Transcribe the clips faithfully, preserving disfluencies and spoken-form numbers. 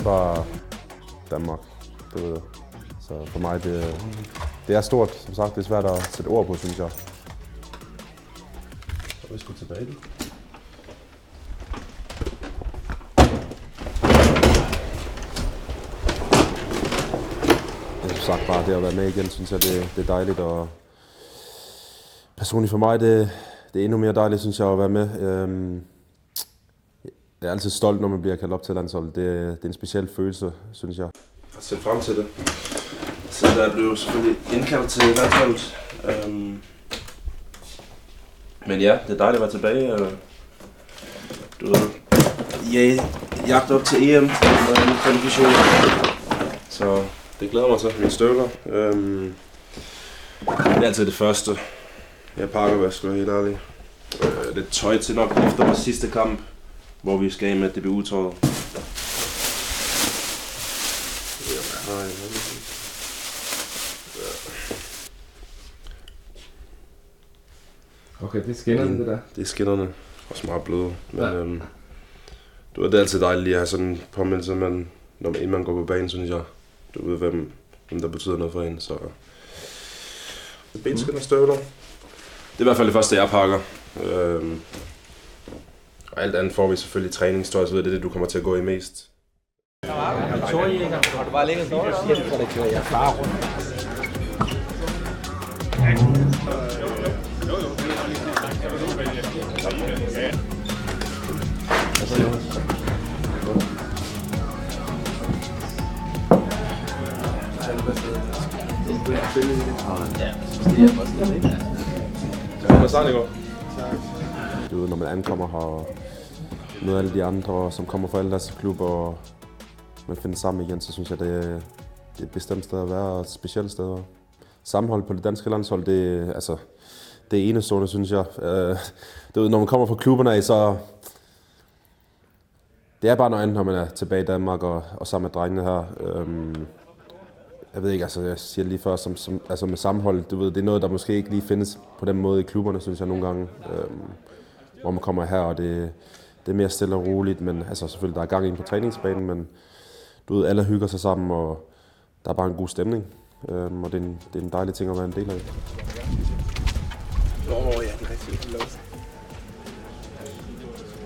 er bare Danmark, det ved jeg. Så for mig, det, det er stort, som sagt. Det er svært at sætte ord på, synes jeg. Så vi skal tilbage. Jeg har sagt bare, det at være med igen, synes jeg, det, det er dejligt. Og personligt for mig, det, det er endnu mere dejligt, synes jeg, at være med. Jeg er altid stolt, når man bliver kaldt op til landsholdet. Det, det er en speciel følelse, synes jeg. Jeg har set frem til det. Så der blev selvfølgelig indkaldt til landsholdet. Øhm. Men ja, det er dejligt at være tilbage. Du ved, jeg jagter op til E M, så det glæder mig så. Mine støvler. Øhm. Det er altid det første. Jeg pakker, hvad jeg skal være helt ærlig. Øh, lidt tøj til nok efter vores sidste kamp, hvor vi skal med D B U-tøjet. Okay, det er skinnerne, det der. Det er skinnerne. Også meget bløde. Men ja. øhm, du ved, det er altid dejligt lige at have sådan en påmindelse, man, når man, man går på banen, synes jeg. Du ved, hvem, hvem der betyder noget for en, så... Det er benskin og støvler. Det er i hvert fald det første, jeg pakker. Øhm, og alt andet får vi selvfølgelig træningstøj, så det er det, du kommer til at gå i mest. Du ved, når man ankommer her og møder alle de andre, som kommer fra alle deres klubber, og man finder sammen igen, så synes jeg, det er et bestemt sted at være, og et specielt sted. Sammenhold på det danske landshold, det er, altså, det er enestående, synes jeg. Du ved, når man kommer fra klubberne af, så... Det er bare noget andet, når man er tilbage i Danmark og, og sammen med drengene her. Øhm, jeg ved ikke, altså jeg siger lige før, som, som, altså med sammenhold, du ved, det er noget, der måske ikke lige findes på den måde i klubberne, synes jeg nogle gange. Øhm, hvor man kommer her, og det, det er mere stille og roligt, men altså selvfølgelig, der er gang ind på træningsbanen, men du ved, alle hygger sig sammen, og der er bare en god stemning. Øhm, og det er, en, det er en dejlig ting at være en del af. Åh, oh, ja, det er rigtig lov.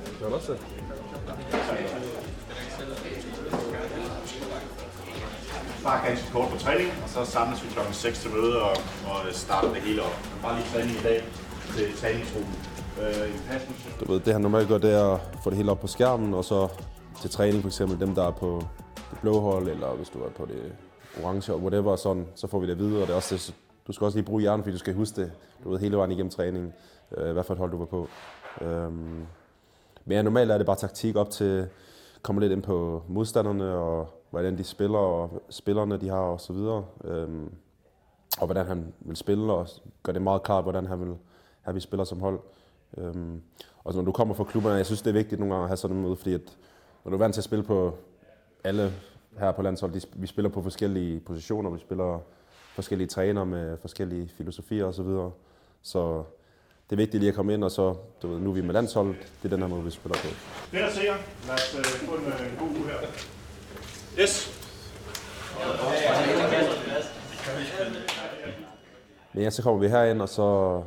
Det var også bare ganske kort på træning, og så samles vi klokken seks til møde og, og starter det hele op. Bare lige træning i dag til træningsgruppen. Øh, du ved, det han normalt gør, det er at få det hele op på skærmen, og så til træning for eksempel dem, der er på det blå hold, eller hvis du er på det orange og whatever og sådan, så får vi det videre. Og det er også det, du skal også lige bruge hjernen, fordi du skal huske det, du ved, hele vejen igennem træningen, øh, hvad for et hold du var på. Øhm, Men ja, normalt er det bare taktik op til komme lidt ind på modstanderne og hvordan de spiller og spillerne de har og så videre. Øhm, og hvordan han vil spille og gør det meget klart, hvordan han vil have vi spiller som hold. Øhm, og når du kommer fra klubberne, jeg synes det er vigtigt nogle gange at have sådan en møde, fordi at, når du er vant til at spille på alle her på landsholdet, vi spiller på forskellige positioner, vi spiller forskellige trænere med forskellige filosofier og så videre. Så det er vigtigt lige at komme ind, og så, du ved, nu er vi med landsholdet. Det er den her måde, vi spiller på. Det er der sikkert. Lad os uh, få en uh, god uge her. Yes! Men ja, så kommer vi herind, og så...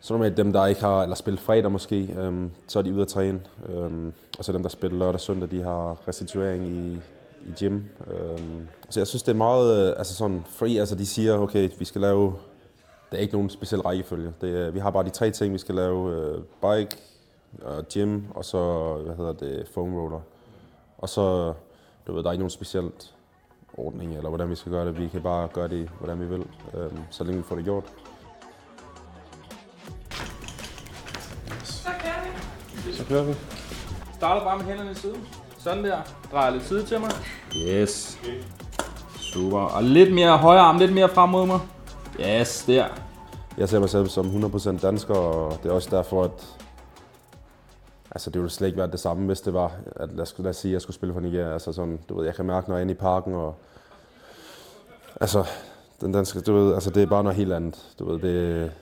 Så normalt dem, der ikke har eller spillet fredag måske, øhm, så er de ude at træne. Øhm, og så dem, der spiller lørdag og søndag, de har restituering i, i gym. Øhm, så jeg synes, det er meget øh, altså sådan free. Altså de siger, okay, vi skal lave... Der er ikke nogen speciel rækkefølge. Det er, vi har bare de tre ting, vi skal lave. Øh, bike, og gym og så, hvad hedder det, foam roller. Og så, du ved, der er ikke nogen speciel ordning, eller hvordan vi skal gøre det. Vi kan bare gøre det, hvordan vi vil, øh, så længe vi får det gjort. Så kører vi. Så kører vi. Starter bare med hænderne i siden. Sådan der. Drejer lidt side til mig. Yes. Super. Og lidt mere højre arm, lidt mere frem mod mig. Yes, der. Jeg ser mig selv som hundrede procent dansker, og det er også derfor, at altså, det ville slet ikke være det samme, hvis det var, at lad os, lad os sige, at jeg skulle spille for Nigeria. Altså, sådan, du ved, jeg kan mærke, når jeg er inde i parken, og altså, den danske, du ved, altså, det er bare noget helt andet. Du ved, det,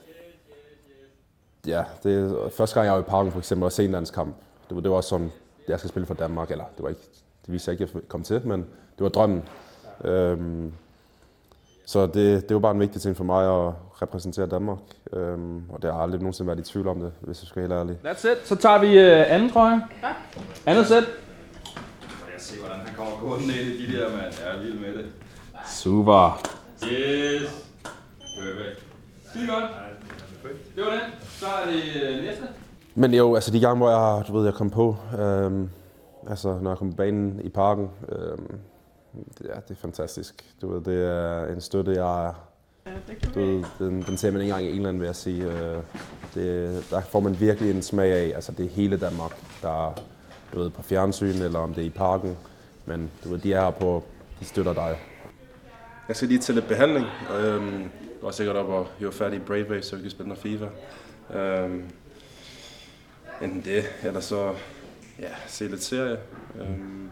ja, det første gang, jeg var i parken, for eksempel, og se en dansk kamp, det, det var også sådan, jeg skal spille for Danmark, eller det var ikke Det viste jeg ikke, at jeg kom til, men det var drømmen. Øhm, så det, det var bare en vigtig ting for mig at repræsentere Danmark, øhm, og det har aldrig nogensinde været i tvivl om det, hvis jeg skal være helt ærlig. That's it. Så tager vi øh, anden trøje. Ja. Andet sæt. Jeg ser, hvordan han kommer på den ene i de der, mand. Jeg er vild med det. Super. Yes. Perfekt. Skide godt. Det var det. Så er det næste. Men jo, altså de gange, hvor jeg, du ved, jeg kom på, øhm, altså når jeg kom på banen i parken, øhm, det, ja, det er fantastisk. Du ved, det er en støtte, jeg, du ved, den, den ser man ikke engang i England, vil jeg sige. Det, der får man virkelig en smag af, altså det er hele Danmark, der er, du ved, på fjernsyn eller om det er i parken, men du ved, de er her på, de støtter dig. Jeg skal lige til lidt behandling, øhm, og sikkert op og hive fat i Braveway, så vi kan spille noget FIFA. Øhm, enten det, eller så ja, se lidt serie. Øhm,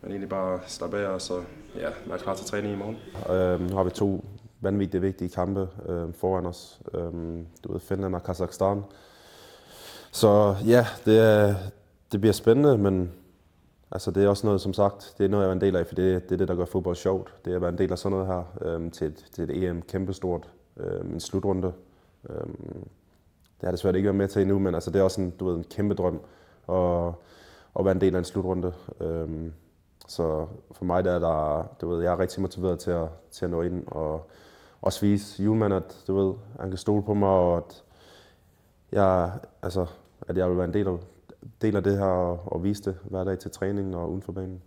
men egentlig bare slappe af, og så ja, være klar til træning i morgen. Øhm, nu har vi to vanvittigt vigtige kampe øhm, foran os. Øhm, du ved, Finland og Kazakhstan. Så ja, det, er, det bliver spændende, men altså det er også noget, som sagt, det er noget, jeg er en del af, for det, det er det, der gør fodbold sjovt. Det er at være en del af sådan noget her øhm, til, til et E M kæmpestort, øhm, en slutrunde. Øhm, det har desværre ikke været med til endnu, men altså det er også en, du ved, en kæmpe drøm at, at være en del af en slutrunde. Øhm, så for mig der er der, du ved, jeg er rigtig motiveret til at, til at nå ind og også vise Juhlmann, at du ved, han kan stole på mig, og at jeg, altså, at jeg vil være en del af deler det her og, og vise det hver dag til træning og uden for banen.